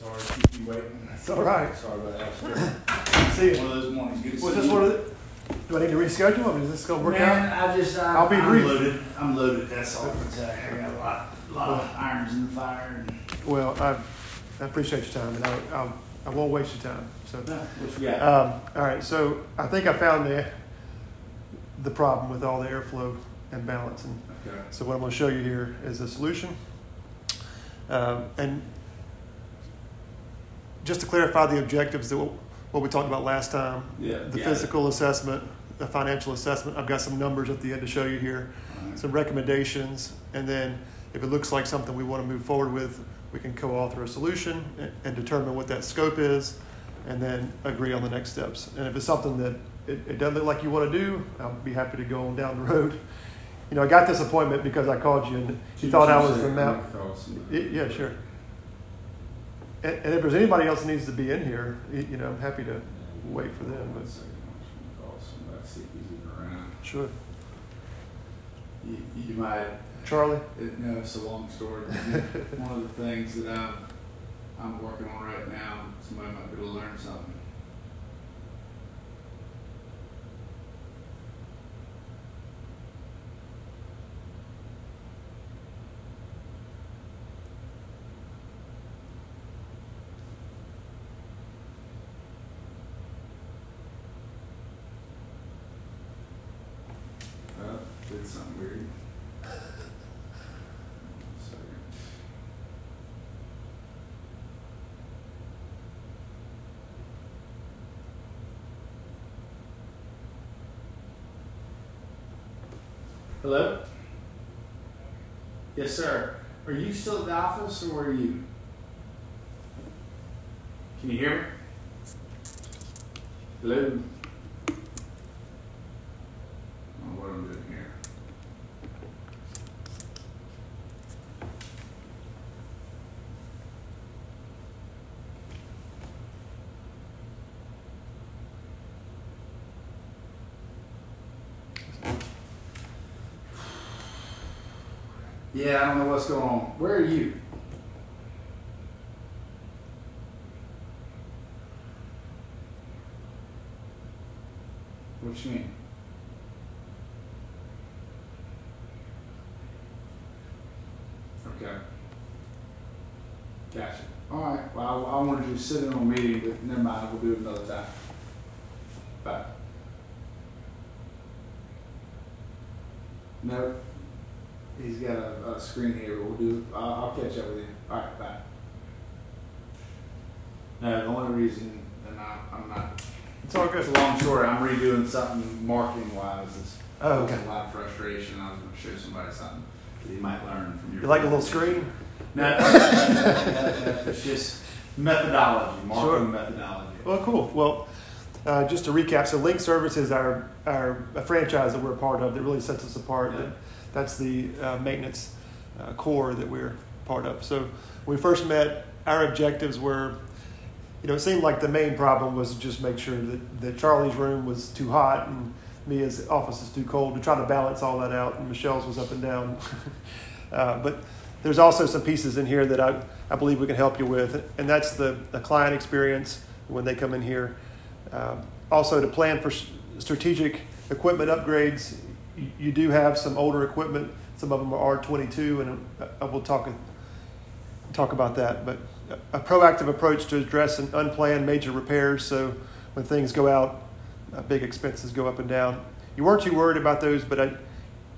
Sorry to keep you waiting. It's all right. Sorry about that. See you. One of those mornings. Good to see you. Do I need to reschedule? I mean, is this going to work out? Man, I'll be brief. I'm loaded. That's all. I got a lot of irons in the fire. Well, I appreciate your time, and I won't waste your time. So, all right. So I think I found the problem with all the airflow and balancing. Okay. So what I'm going to show you here is a solution. And just to clarify the objectives that what we talked about last time, physical assessment, the financial assessment. I've got some numbers at the end to show you here, right. Some recommendations, and then if it looks like something we want to move forward with, we can co-author a solution and determine what that scope is, and then agree on the next steps. And if it's something that it doesn't look like you want to do, I'll be happy to go on down the road. You know, I got this appointment because I called you, and you thought I was from Mount. Yeah, sure. And if there's anybody else that needs to be in here, you know, I'm happy to wait for them. But see if he's around. Sure. You might. Charlie? No, it's a long story. One of the things that I'm working on right now, somebody might be able to learn something. Did something weird. Hello? Yes, sir. Are you still at the office, or are you? Can you hear me? Hello? I don't know what I'm doing here. Yeah, I don't know what's going on. Where are you? What you mean? Okay. Gotcha. All right. Well, I wanted you to sit in on a meeting, but never mind. We'll do it another time. Bye. No. He's got a screen here, but I'll catch up with him. All right, bye. No, the only reason, and I'm not. It's all good. It's a long story. I'm redoing something marketing-wise. It's a lot of frustration. I was going to show somebody something that he might learn from your. You like a little screen? No, it's just methodology, marketing methodology. Well, cool. Well, just to recap, so Link Services is our franchise that we're a part of that really sets us apart. Yeah. That's the maintenance core that we're part of. So when we first met, our objectives were, you know, it seemed like the main problem was to just make sure that Charlie's room was too hot and Mia's office is too cold, to try to balance all that out, and Michelle's was up and down. But there's also some pieces in here that I believe we can help you with, and that's the client experience when they come in here. Also to plan for strategic equipment upgrades. You do have some older equipment. Some of them are R22, and we'll talk about that. But a proactive approach to address an unplanned major repairs. So when things go out, big expenses go up and down. You weren't too worried about those, but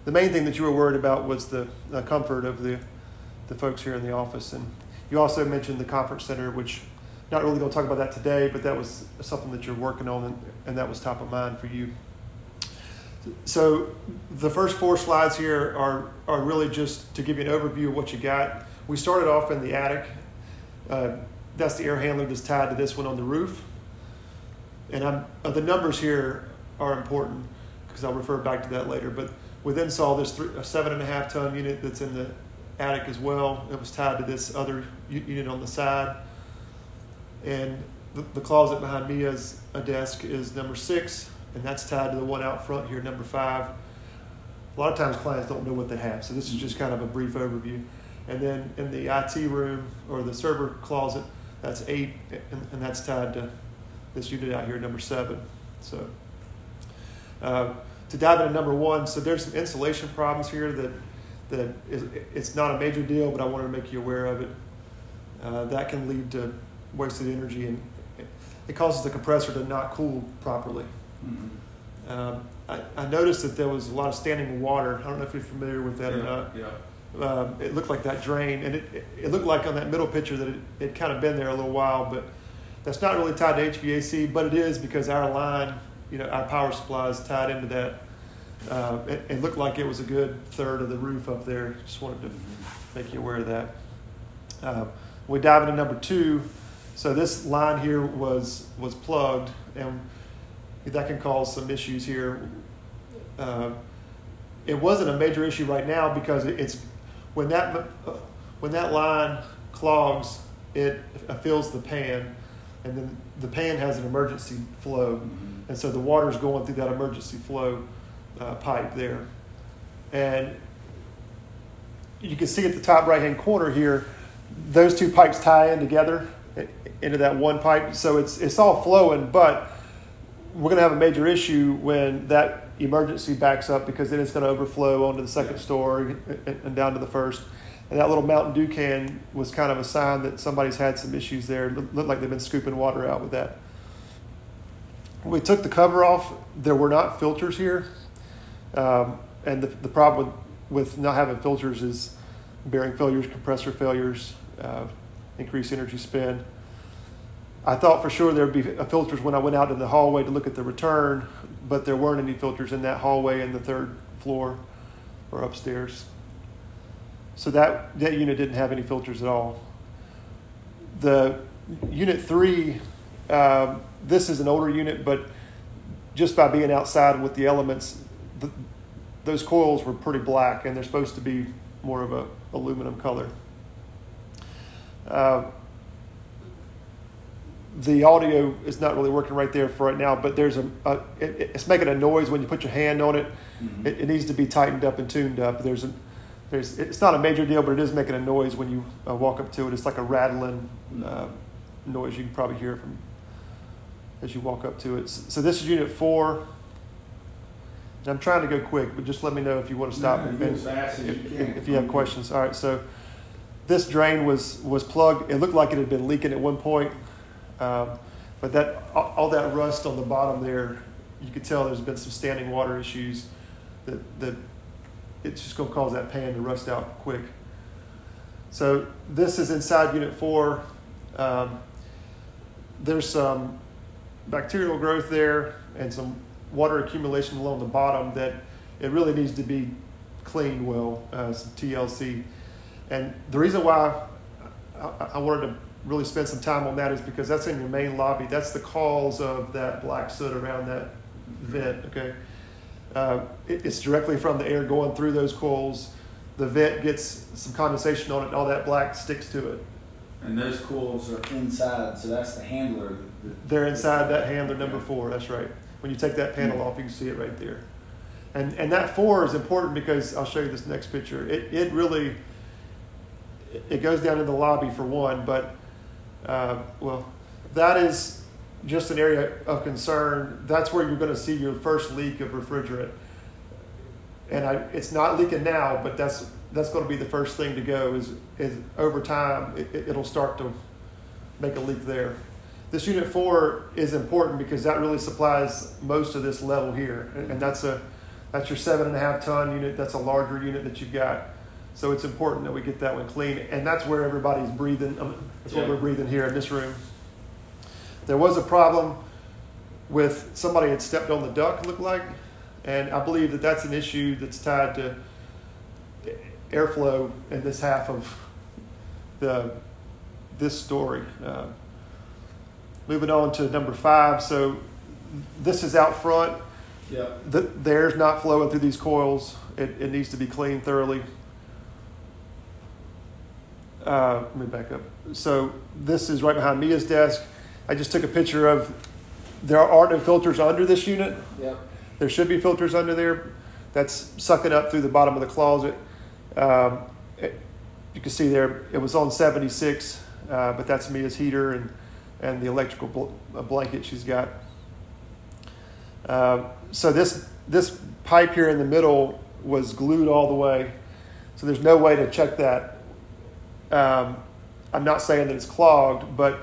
the main thing that you were worried about was the comfort of the folks here in the office. And you also mentioned the conference center, which not really going to talk about that today, but that was something that you're working on, and that was top of mind for you. So the first four slides here are really just to give you an overview of what you got. We started off in the attic. That's the air handler that's tied to this one on the roof. And the numbers here are important because I'll refer back to that later. But with install, there's a 7.5-ton unit that's in the attic as well. It was tied to this other unit on the side. And the closet behind me is a desk is number 6. And that's tied to the one out front here, number 5. A lot of times clients don't know what they have, so this is just kind of a brief overview. And then in the IT room, or the server closet, That's 8, and that's tied to this unit out here, number 7. So to dive into number 1, so there's some insulation problems here that it's not a major deal, but I wanted to make you aware of it. That can lead to wasted energy, and it causes the compressor to not cool properly. Mm-hmm. I noticed that there was a lot of standing water. I don't know if you're familiar with that or not. Yeah. It looked like that drain, and it looked like on that middle picture that it kind of been there a little while, but that's not really tied to HVAC, but it is because our line, our power supply is tied into that. It looked like it was a good third of the roof up there. Just wanted to make you aware of that. We dive into number 2. So this line here was plugged, and that can cause some issues here. It wasn't a major issue right now because it's when that line clogs, it fills the pan, and then the pan has an emergency flow, mm-hmm. and so the water's going through that emergency flow pipe there, and you can see at the top right-hand corner here, those two pipes tie in together into that one pipe, so it's all flowing, but we're going to have a major issue when that emergency backs up, because then it's going to overflow onto the second story and down to the first. And that little Mountain Dew can was kind of a sign that somebody's had some issues there. It looked like they've been scooping water out with that. We took the cover off. There were not filters here. And the problem with not having filters is bearing failures, compressor failures, increased energy spend. I thought for sure there would be filters when I went out in the hallway to look at the return, but there weren't any filters in that hallway in the third floor or upstairs. So that unit didn't have any filters at all. The unit 3, this is an older unit, but just by being outside with the elements, those coils were pretty black, and they're supposed to be more of a aluminum color. The audio is not really working right there for right now, but there's it's making a noise when you put your hand on it. Mm-hmm. It needs to be tightened up and tuned up. It's not a major deal, but it is making a noise when you walk up to it. It's like a rattling noise you can probably hear from as you walk up to it. So this is unit 4. And I'm trying to go quick, but just let me know if you want to stop if you have questions. All right, so this drain was plugged. It looked like it had been leaking at one point. But that all that rust on the bottom there, you could tell there's been some standing water issues that it's just going to cause that pan to rust out quick. So this is inside unit 4. There's some bacterial growth there and some water accumulation along the bottom that it really needs to be cleaned well, some TLC. And the reason why I wanted to really spend some time on that is because that's in your main lobby. That's the cause of that black soot around that vent, okay? It's directly from the air going through those coils. The vent gets some condensation on it, and all that black sticks to it. And those coils are inside, so that's the handler. They're inside that handler number 4, that's right. When you take that panel off, you can see it right there. And that 4 is important because, I'll show you this next picture, it really, it goes down in the lobby for one, but that is just an area of concern. That's where you're going to see your first leak of refrigerant. And it's not leaking now, but that's going to be the first thing to go is over time, it'll start to make a leak there. This unit 4 is important because that really supplies most of this level here. And that's your 7.5 ton unit. That's a larger unit that you've got. So it's important that we get that one clean, and that's where everybody's breathing. That's what we're breathing here in this room. There was a problem with somebody had stepped on the duct, it looked like, and I believe that that's an issue that's tied to airflow in this half of this story. Moving on to number 5. So this is out front. Yeah. The air's not flowing through these coils. It needs to be cleaned thoroughly. Let me back up. So this is right behind Mia's desk. I just took a picture of, there are no filters under this unit. Yep. There should be filters under there. That's sucking up through the bottom of the closet. You can see there, it was on 76. but that's Mia's heater and the electrical blanket she's got. So this pipe here in the middle was glued all the way, so there's no way to check that. I'm not saying that it's clogged, but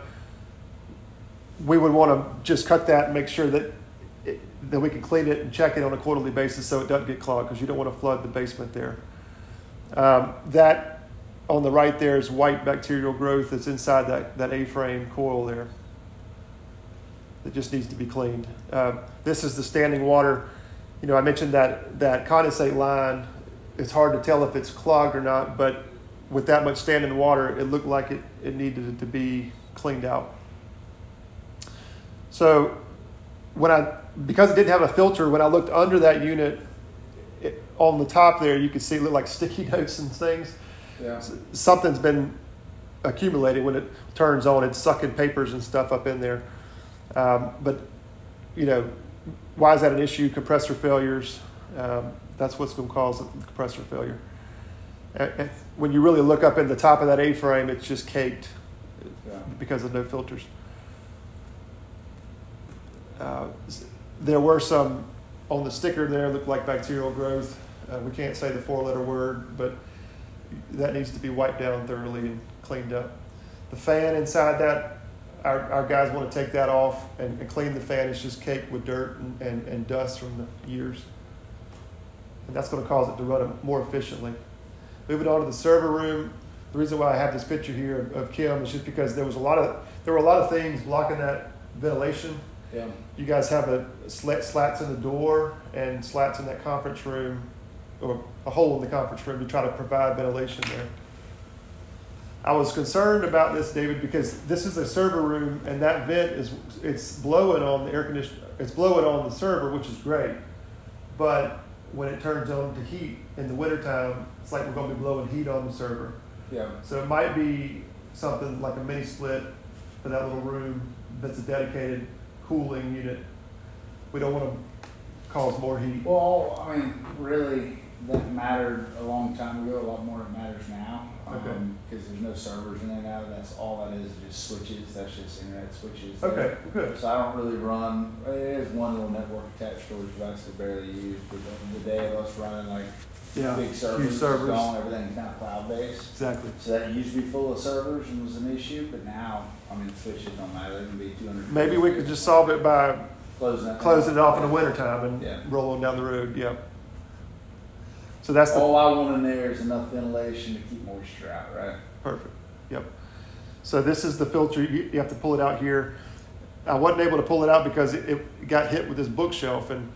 we would want to just cut that and make sure that that we can clean it and check it on a quarterly basis so it doesn't get clogged, because you don't want to flood the basement there. That on the right there is white bacterial growth that's inside that A-frame coil there. That just needs to be cleaned. This is the standing water. You know, I mentioned that condensate line. It's hard to tell if it's clogged or not, but with that much standing water, it looked like it needed to be cleaned out. So because it didn't have a filter, when I looked under that unit, on the top there, you could see it looked like sticky notes and things. Yeah. So something's been accumulated. When it turns on, it's sucking papers and stuff up in there. But, you know, why is that an issue? Compressor failures. That's what's going to cause a compressor failure. And when you really look up in the top of that A-frame, it's just caked because of no filters. There were some on the sticker there, looked like bacterial growth. We can't say the four-letter word, but that needs to be wiped down thoroughly and cleaned up. The fan inside that, our guys want to take that off and clean the fan. It's just caked with dirt and dust from the years. And that's going to cause it to run more efficiently. Moving on to the server room. The reason why I have this picture here of Kim is just because there were a lot of things blocking that ventilation. Yeah. You guys have slats in the door and slats in that conference room, or a hole in the conference room to try to provide ventilation there. I was concerned about this, David, because this is a server room, and that vent it's blowing on the air conditioner. It's blowing on the server, which is great. But when it turns on to heat in the wintertime, it's like we're going to be blowing heat on the server. Yeah. So it might be something like a mini split for that little room that's a dedicated cooling unit. We don't want to cause more heat. Well, I mean, really, that mattered a long time ago. A lot more it matters now. Okay. Because there's no servers in there now. That's all that is just switches. That's just internet switches. Okay, good. So I don't really run. It is one little network attached storage device that barely used. But the day of us running like big servers. Gone, everything's now cloud based. Exactly. So that used to be full of servers and was an issue. But now, I mean, switches don't matter. It can be 200. Maybe we could just solve it by closing it off in the wintertime and rolling down the road. Yeah. So that's all I want in there is enough ventilation to keep moisture out, right? Perfect. Yep. So this is the filter. You have to pull it out here. I wasn't able to pull it out because it got hit with this bookshelf, and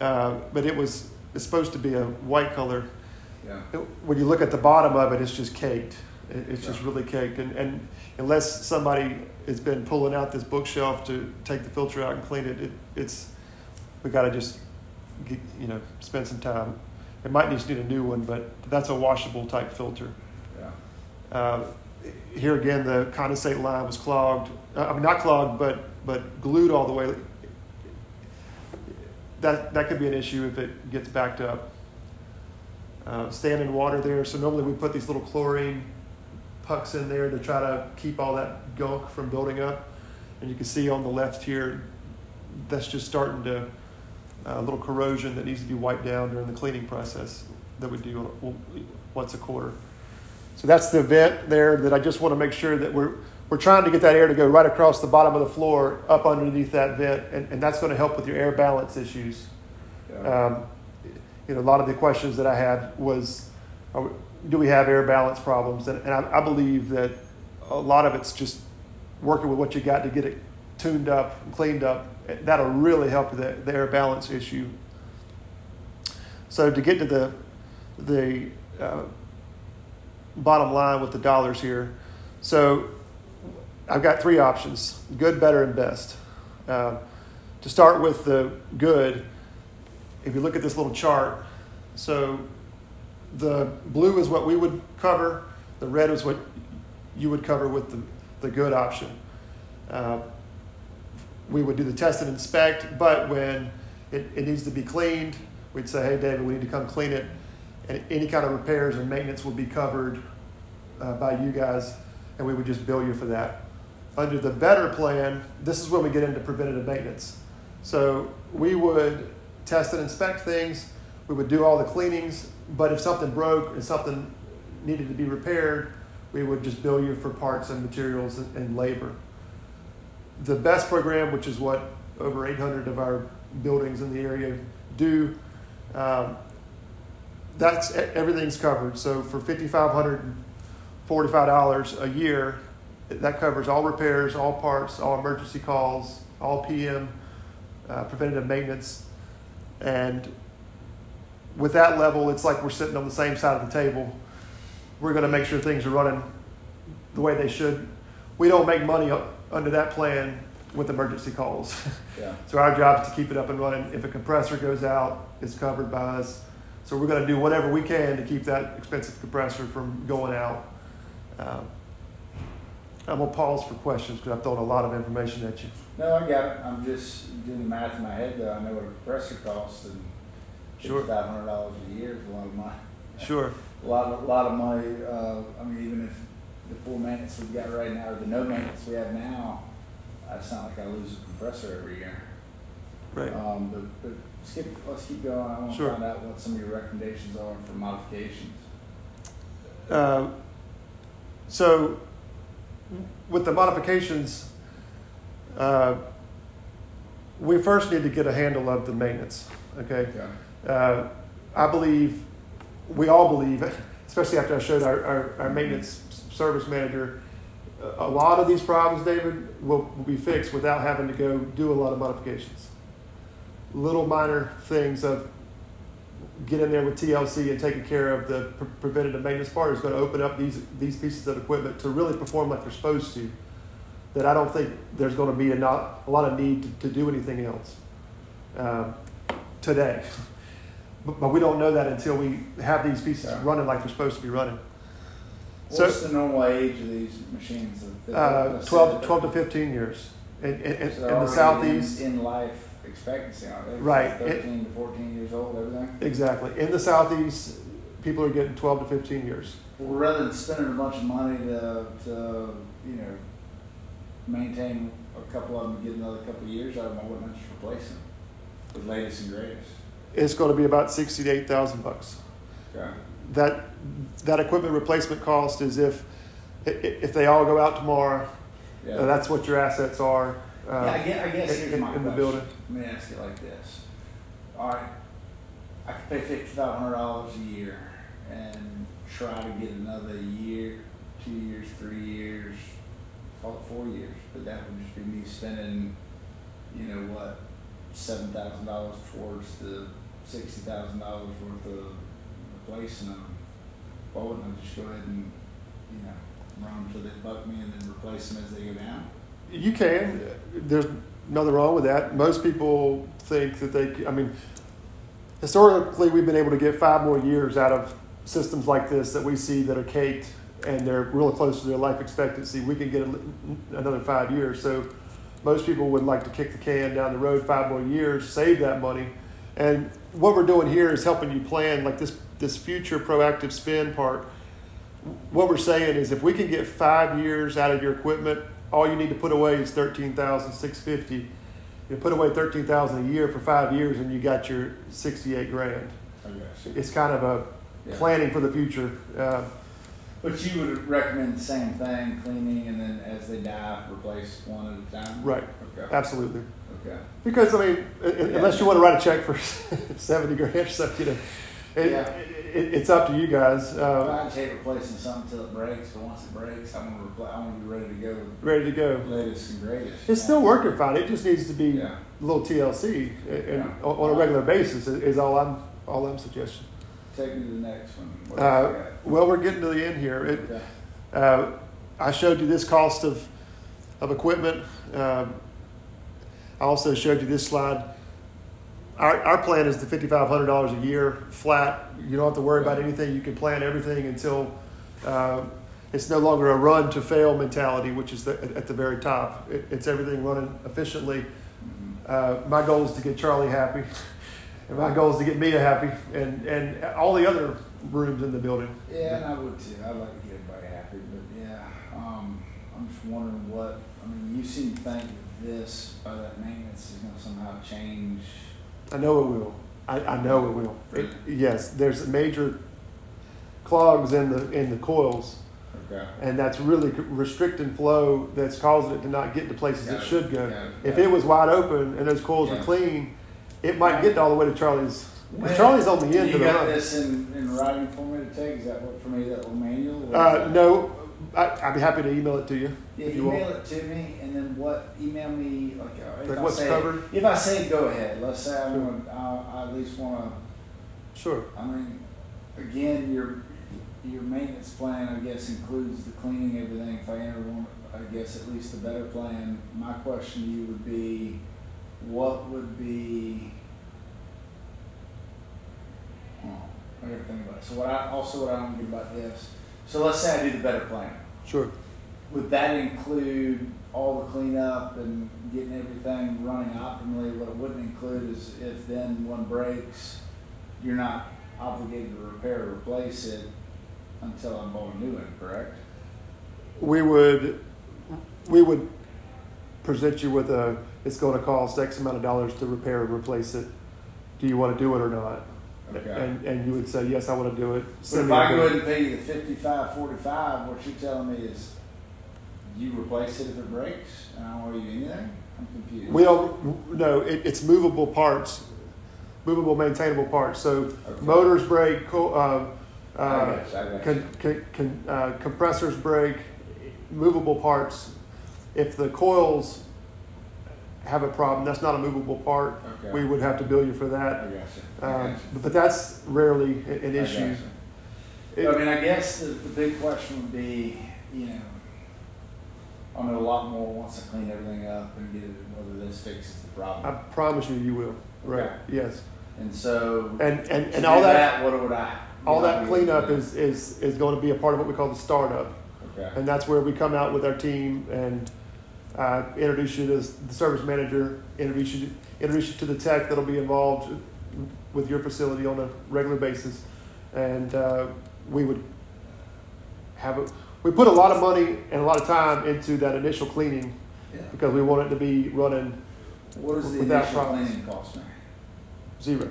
but it's supposed to be a white color. Yeah. When you look at the bottom of it, it's just caked. It's just really caked, and unless somebody has been pulling out this bookshelf to take the filter out and clean it, we got to just spend some time. It might need to need a new one, but that's a washable type filter. Yeah. Here again, the condensate line was clogged. I mean, not clogged, but glued all the way. That could be an issue if it gets backed up. Standing water there. So normally we put these little chlorine pucks in there to try to keep all that gunk from building up. And you can see on the left here, that's just starting to a little corrosion that needs to be wiped down during the cleaning process that we do once a quarter. So that's the vent there that I just want to make sure that we're trying to get that air to go right across the bottom of the floor up underneath that vent, and that's going to help with your air balance issues. Yeah. A lot of the questions that I had was, do we have air balance problems? And I believe that a lot of it's just working with what you got to get it tuned up and cleaned up. That'll really help the air balance issue. So to get to the bottom line with the dollars here, so I've got three options: good, better, and best. To start with the good, if you look at this little chart, so the blue is what we would cover, the red is what you would cover with the good option. We would do the test and inspect, but when it needs to be cleaned, we'd say, hey, David, we need to come clean it. And any kind of repairs and maintenance will be covered by you guys. and we would just bill you for that. Under the better plan, this is when we get into preventative maintenance. So we would test and inspect things, we would do all the cleanings, but if something broke and something needed to be repaired, we would just bill you for parts and materials and labor. The BEST program, which is what over 800 of our buildings in the area do, that's everything's covered. So for $5,545 a year, that covers all repairs, all parts, all emergency calls, all PM, preventative maintenance. And with that level, it's like we're sitting on the same side of the table. We're going to make sure things are running the way they should. We don't make money under that plan with emergency calls. Yeah. So our job is to keep it up and running. If a compressor goes out, it's covered by us. So we're going to do whatever we can to keep that expensive compressor from going out. I'm going to pause for questions because I've thrown a lot of information at you. No, I got it. I'm just doing the math in my head, though. I know what a compressor costs, and $5,500 a year is a lot of money. Sure. A lot of money. I mean, even if the full maintenance we've got right now, or the no maintenance we have now, it's not like I lose a compressor every year. Right. But let's keep going. I want to find out what some of your recommendations are for modifications. So with the modifications, we first need to get a handle of the maintenance. Okay. Yeah. We all believe, especially after I showed our maintenance service manager, a lot of these problems, David, will be fixed without having to go do a lot of modifications. Little minor things of get in there with TLC and taking care of the preventative maintenance part is going to open up these pieces of equipment to really perform like they're supposed to, that I don't think there's going to be a lot of need to do anything else today. But we don't know that until we have these pieces running like they're supposed to be running. What's the normal age of these machines? 12 to 15 years. So in the Southeast. In life expectancy, aren't they? Right. 13 to 14 years old, everything? Exactly. In the Southeast, people are getting 12 to 15 years. Well, rather than spending a bunch of money to maintain a couple of them and get another couple of years out of them, I wouldn't just replace them with latest and greatest. It's going to be about $68,000. Okay. That equipment replacement cost is if they all go out tomorrow. Yeah. That's what your assets are. I guess here's my question. The building. Let me ask it like this. All right, I could pay $5,500 a year and try to get another year, 2 years, 3 years, call it 4 years. But that would just be me spending, $7,000 towards the $60,000 worth of replacing them. Why wouldn't I just go ahead and run them till they buck me and then replace them as they go down? You can. There's nothing wrong with that. Most people think that historically we've been able to get 5 more years out of systems like this that we see that are caked and they're real close to their life expectancy. We can get another 5 years. So most people would like to kick the can down the road 5 more years, save that money. And what we're doing here is helping you plan like this future proactive spend part. What we're saying is if we can get 5 years out of your equipment, all you need to put away is $13,650. You put away $13,000 a year for 5 years and you got your $68,000. Okay. It's kind of a planning for the future. But you would recommend the same thing, cleaning, and then as they die, replace one at a time? Right. Okay. Absolutely. Okay. Because, unless you want to write a check for $70,000 or something, it's up to you guys. I'd hate replacing something until it breaks, but once it breaks, I want to be ready to go. Ready to go. Latest and greatest. It's still working fine. It just needs to be a little TLC on a regular basis is all I'm suggesting. Take me to the next one. We're getting to the end here. I showed you this cost of equipment. I also showed you this slide. Our plan is the $5,500 a year flat. You don't have to worry about anything. You can plan everything until it's no longer a run to fail mentality, which is at the very top. It's everything running efficiently. Mm-hmm. My goal is to get Charlie happy. And my goal is to get Mia happy and all the other rooms in the building. Yeah, and I would too. I'd like to get everybody happy, but yeah. just wondering what, I mean, you seem to think that this, by that maintenance, is going to somehow change. I know it will. I know it will. Yes, there's major clogs in the coils. Okay. And that's really restricting flow that's causing it to not get to places it should go. If it was wide open and those coils were clean, it might get all the way to Charlie's. Well, Charlie's on the end of the line. You got this in writing for me to take? Is that what for me, that little manual? No. I'd be happy to email it to you. Yeah, if you email want. It to me, and then what? Email me like what's covered. If I say go ahead, let's say I at least want to. Sure. I mean, again, your maintenance plan, I guess, includes the cleaning, everything. If I ever want, I guess, at least a better plan. My question to you would be, what would be? I gotta think about it. So what I don't get about this. So let's say I do the better plan. Sure. Would that include all the cleanup and getting everything running optimally? What it wouldn't include is if then one breaks, you're not obligated to repair or replace it until I'm bought a new one, correct? We would present you with it's going to cost X amount of dollars to repair and replace it. Do you want to do it or not? Okay. And you would say, yes, I want to do it. But if I go ahead and pay you the $55.45, what you're telling me is you replace it if it breaks, and I don't owe you anything? I'm confused. It's movable parts, movable, maintainable parts. So motors break, compressors break, movable parts. If the coils have a problem, that's not a movable part. Okay. We would have to bill you for that. But that's rarely an issue. I guess the big question would be, I'll know a lot more once I clean everything up and get it, whether this fixes the problem. I promise you will. Right. Okay. Yes. And so and all that what would I all that cleanup is going to be a part of what we call the startup. Okay. And that's where we come out with our team and introduce you to the service manager, introduce you to the tech that'll be involved with your facility on a regular basis, and we put a lot of money and a lot of time into that initial cleaning because we want it to be running. What is the initial cleaning cost now? Zero.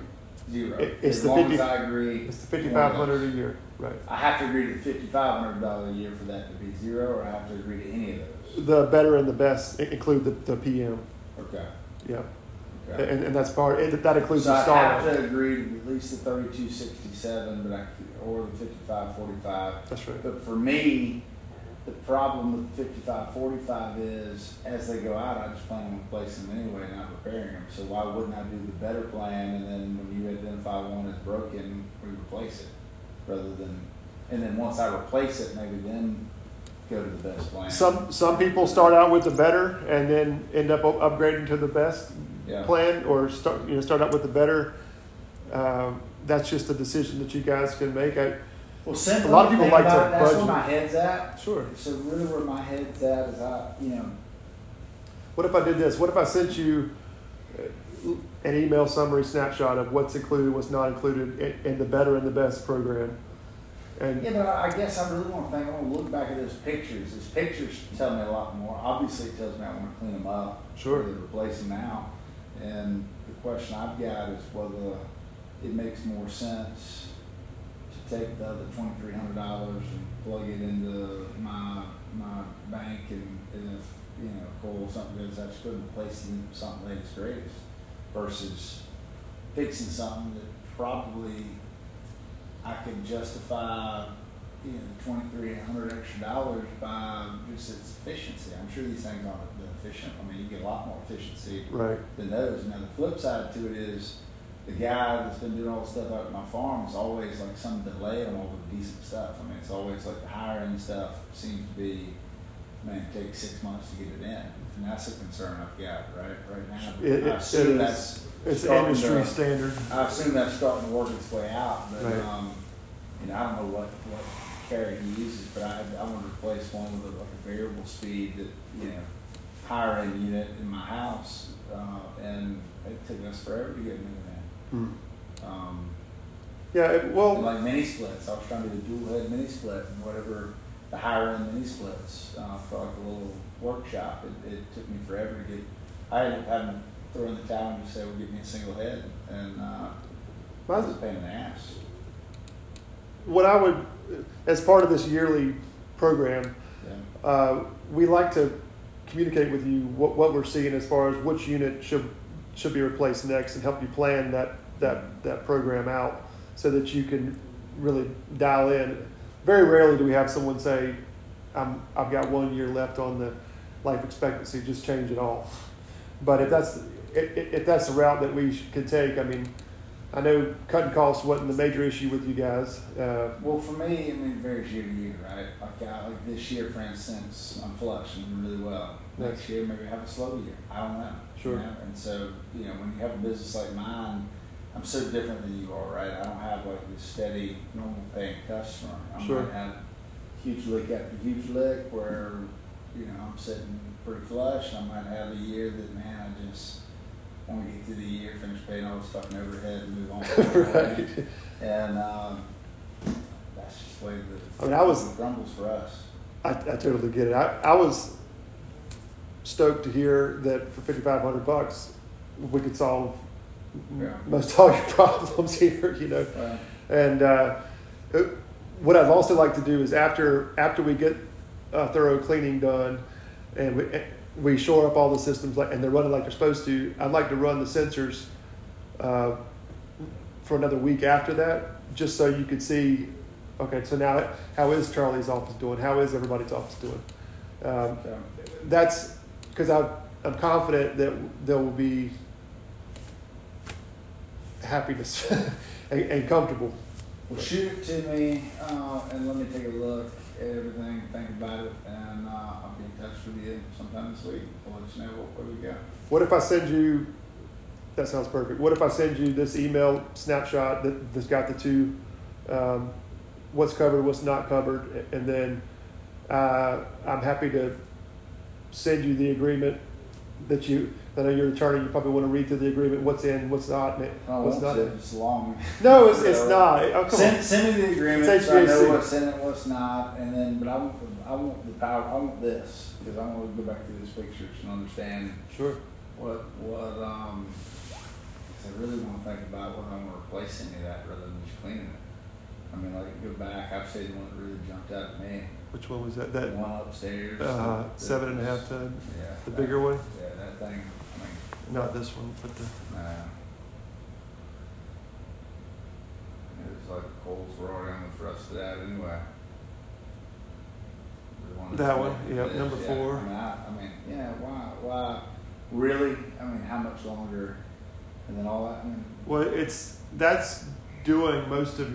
It's the as I agree. It's the $5,500 a year, right? I have to agree to $5,500 a year for that to be zero, or I have to agree to any of those. The better and the best include the PM. Okay. Yeah. Okay. And that's part. That includes the startup. So I have to agree to at least the 3267, but or the 5545. That's right. But for me, the problem with 5545 is as they go out, I just plan on replacing them anyway, not repairing them. So why wouldn't I do the better plan? And then when you identify one that's broken, we replace it rather than. And then once I replace it, maybe then. Go to the best plan. Some people start out with the better and then end up upgrading to the best plan, or start out with the better. That's just a decision that you guys can make. A lot of people like to budget. That's where my head's at. Sure. So really, where my head's at is I. What if I did this? What if I sent you an email summary snapshot of what's included, what's not included, in the better and the best program? But I guess I really want to think. I want to look back at those pictures. Those pictures tell me a lot more. Obviously, it tells me I want to clean them up. Sure. Or replace them now. And the question I've got is whether it makes more sense to take the other $2,300 and plug it into my bank, and if coal something goes, I just go replace something latest greatest, versus fixing something that probably. I can justify, $2,300 extra dollars by just its efficiency. I'm sure these things aren't efficient. I mean, you get a lot more efficiency than those. Now, the flip side to it is the guy that's been doing all the stuff out at my farm is always like some delay on all the decent stuff. I mean, it's always like the higher end stuff seems to be, it takes 6 months to get it in. And that's a concern I've got right now. It's industry standard. I assume that's starting to work its way out, but I don't know what carrier he uses, but I want to replace one with a variable speed that higher end unit in my house, and it took us forever to get into that. Mini splits. I was trying to do a dual head mini split and whatever the higher end mini splits for like a little workshop. It took me forever to get. I had to throw in the towel and just say, "Well, get me a single head," and that was a pain in the ass. What I would, as part of this yearly program, we like to communicate with you what we're seeing as far as which unit should be replaced next, and help you plan that program out so that you can really dial in. Very rarely do we have someone say, I've got 1 year left on the life expectancy, just change it all. But if that's the route that we could take, I mean, I know cutting costs wasn't the major issue with you guys. Well, for me, I mean, it varies year to year, right? Like this year, for instance, I'm flush and doing really well. Next year, maybe I have a slow year. I don't know. Sure. You know? And so, you know, when you have a business like mine, I'm so different than you are, right? I don't have like this steady, normal paying customer. I'm going to have huge lick after huge lick where, you know, I'm sitting pretty flush. I might have a year that, man, I just want to get through the year, finish paying all this fucking overhead and move on. Right. And that's just the way the grumbles for us. I totally get it. I was stoked to hear that for $5,500 we could solve most all your problems here, you know. Right. And what I'd also like to do is after we get a thorough cleaning done and we shore up all the systems and they're running like they're supposed to, I'd like to run the sensors for another week after that, just so you could see, okay, so now how is Charlie's office doing? How is everybody's office doing? That's because I'm confident that there will be happiness and comfortable. Well, shoot it to me and let me take a look at everything, think about it, and I'll be in touch with you sometime this week. I'll let you know what we got. What if I send you, that sounds perfect, what if I send you this email snapshot that's got the two, what's covered, what's not covered, and then I'm happy to send you the agreement that you, I know you're an attorney, you probably want to read through the agreement, what's in, what's not. What's not. It's long. No, it's not. Oh, send me the agreement so I know what's in it, what's not, and then, but I want the power, I want this, because I want to go back through these pictures and understand what I really want to think about what I'm replacing it at rather than just cleaning it. I mean, like, go back, I've seen one that really jumped out at me. Which one was that? That one upstairs. 7.5 ton? Yeah. The bigger one? Yeah, that thing. Not this one, but the... It was like the coals were already on the thrust of that anyway. That one, yeah, number four. I mean, yeah, why? Really? I mean, how much longer? And then all that? I mean, well, that's doing most of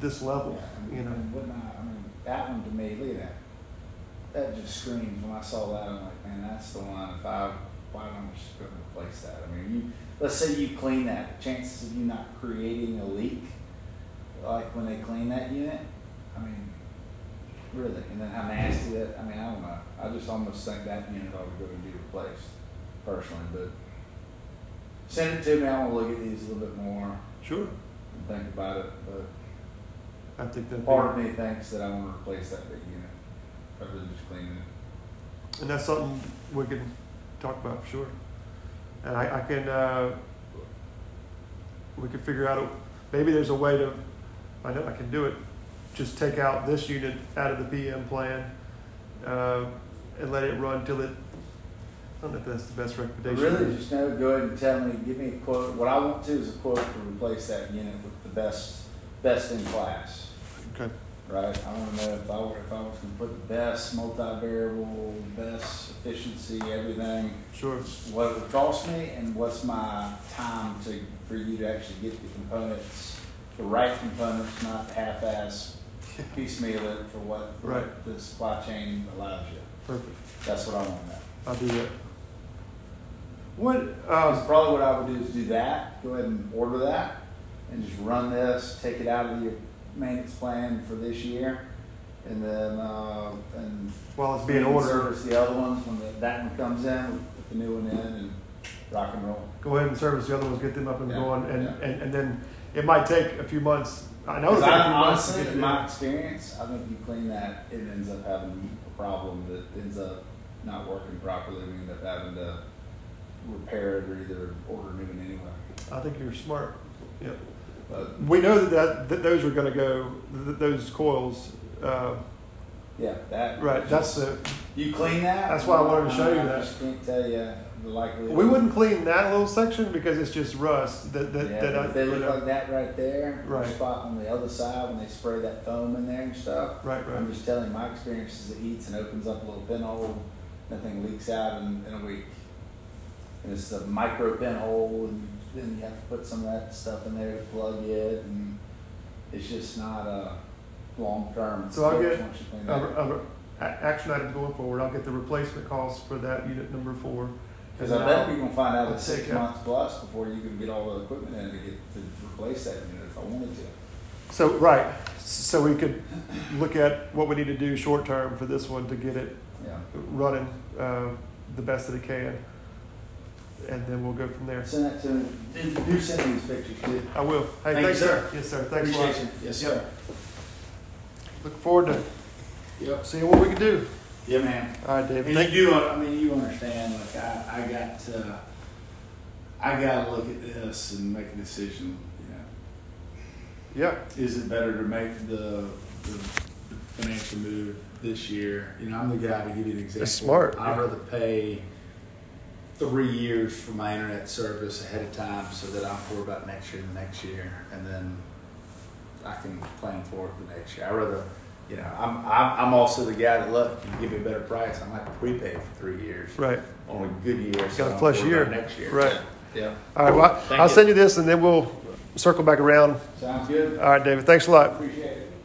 this level, you know. I mean, that one to me, look at that. That just screams. When I saw that, I'm like, man, that's the one. Why don't we just go and replace that? I mean, let's say you clean that. Chances of you not creating a leak, like when they clean that unit, I mean, really. And then how nasty that, I mean, I don't know. I just almost think that unit ought to go and be replaced, personally. But send it to me. I want to look at these a little bit more. Sure. And think about it. But I think part of me thinks that I want to replace that big unit rather than just cleaning it. And that's something we can talk about for sure, and I can. We can figure out maybe there's a way to. I know I can do it. Just take out this unit out of the BM plan, and let it run till it. I don't know if that's the best recommendation. Really, just know. Go ahead and tell me. Give me a quote. What I want to is a quote to replace that unit with the best in class. Okay. Right, I want to know if I was going to put the best multi-variable, best efficiency, everything. Sure. What it would cost me, and what's my time for you to actually get the components, the right components, not half-ass piecemeal it for what the supply chain allows you. Perfect. That's what I want to know. I'll do that. Probably what I would do is do that. Go ahead and order that, and just run this. Take it out of your maintenance plan for this year, and then while it's being ordered, service the other ones when that one comes in, put the new one in, and rock and roll. Go ahead and service the other ones, get them up and going, and then It might take a few months. I know it's a few months. Honestly, in my experience, I think if you clean that, it ends up having a problem that ends up not working properly. We end up having to repair it or either order new one anyway. I think you're smart. Yeah. But we know that those are going to go, those coils. Yeah, that. Right, just, that's the. You clean that? That's why I wanted to show you that. I just can't tell you the likelihood. We wouldn't clean that little section because it's just rust. That they look like that right there. Right. Spot on the other side when they spray that foam in there and stuff. Right, right. I'm just telling you, my experience is it eats and opens up a little pinhole. Nothing leaks out in a week. And it's a micro pinhole, and then you have to put some of that stuff in there to plug it, and it's just not a long term. So I'll get action items going forward. I'll get the replacement cost for that unit number 4. Because I bet we're gonna find out in 6 months plus before you can get all the equipment in to replace that unit if I wanted to. So right, so we could look at what we need to do short term for this one to get it running the best that it can, and then we'll go from there. Send that to me. Do send me these pictures too. I will. Hey, thanks, sir. Yes, sir. Thanks a lot. Yes, sir. Look forward to seeing what we can do. Yeah, man. All right, David. Thank you. I mean, you understand. Like, I got to look at this and make a decision. Yeah. Yeah. Is it better to make the financial move this year? You know, I'm the guy to give you an example. That's smart. I'd rather pay 3 years for my internet service ahead of time so that I'm worried about next year and the next year, and then I can plan for it the next year. I rather, you know, I'm also the guy that look can give me a better price. I might prepay for 3 years, right? On a good year, so got a flush year next year, right? Yeah. All right. Well, I'll send you this, and then we'll circle back around. Sounds good. All right, David. Thanks a lot. Appreciate it.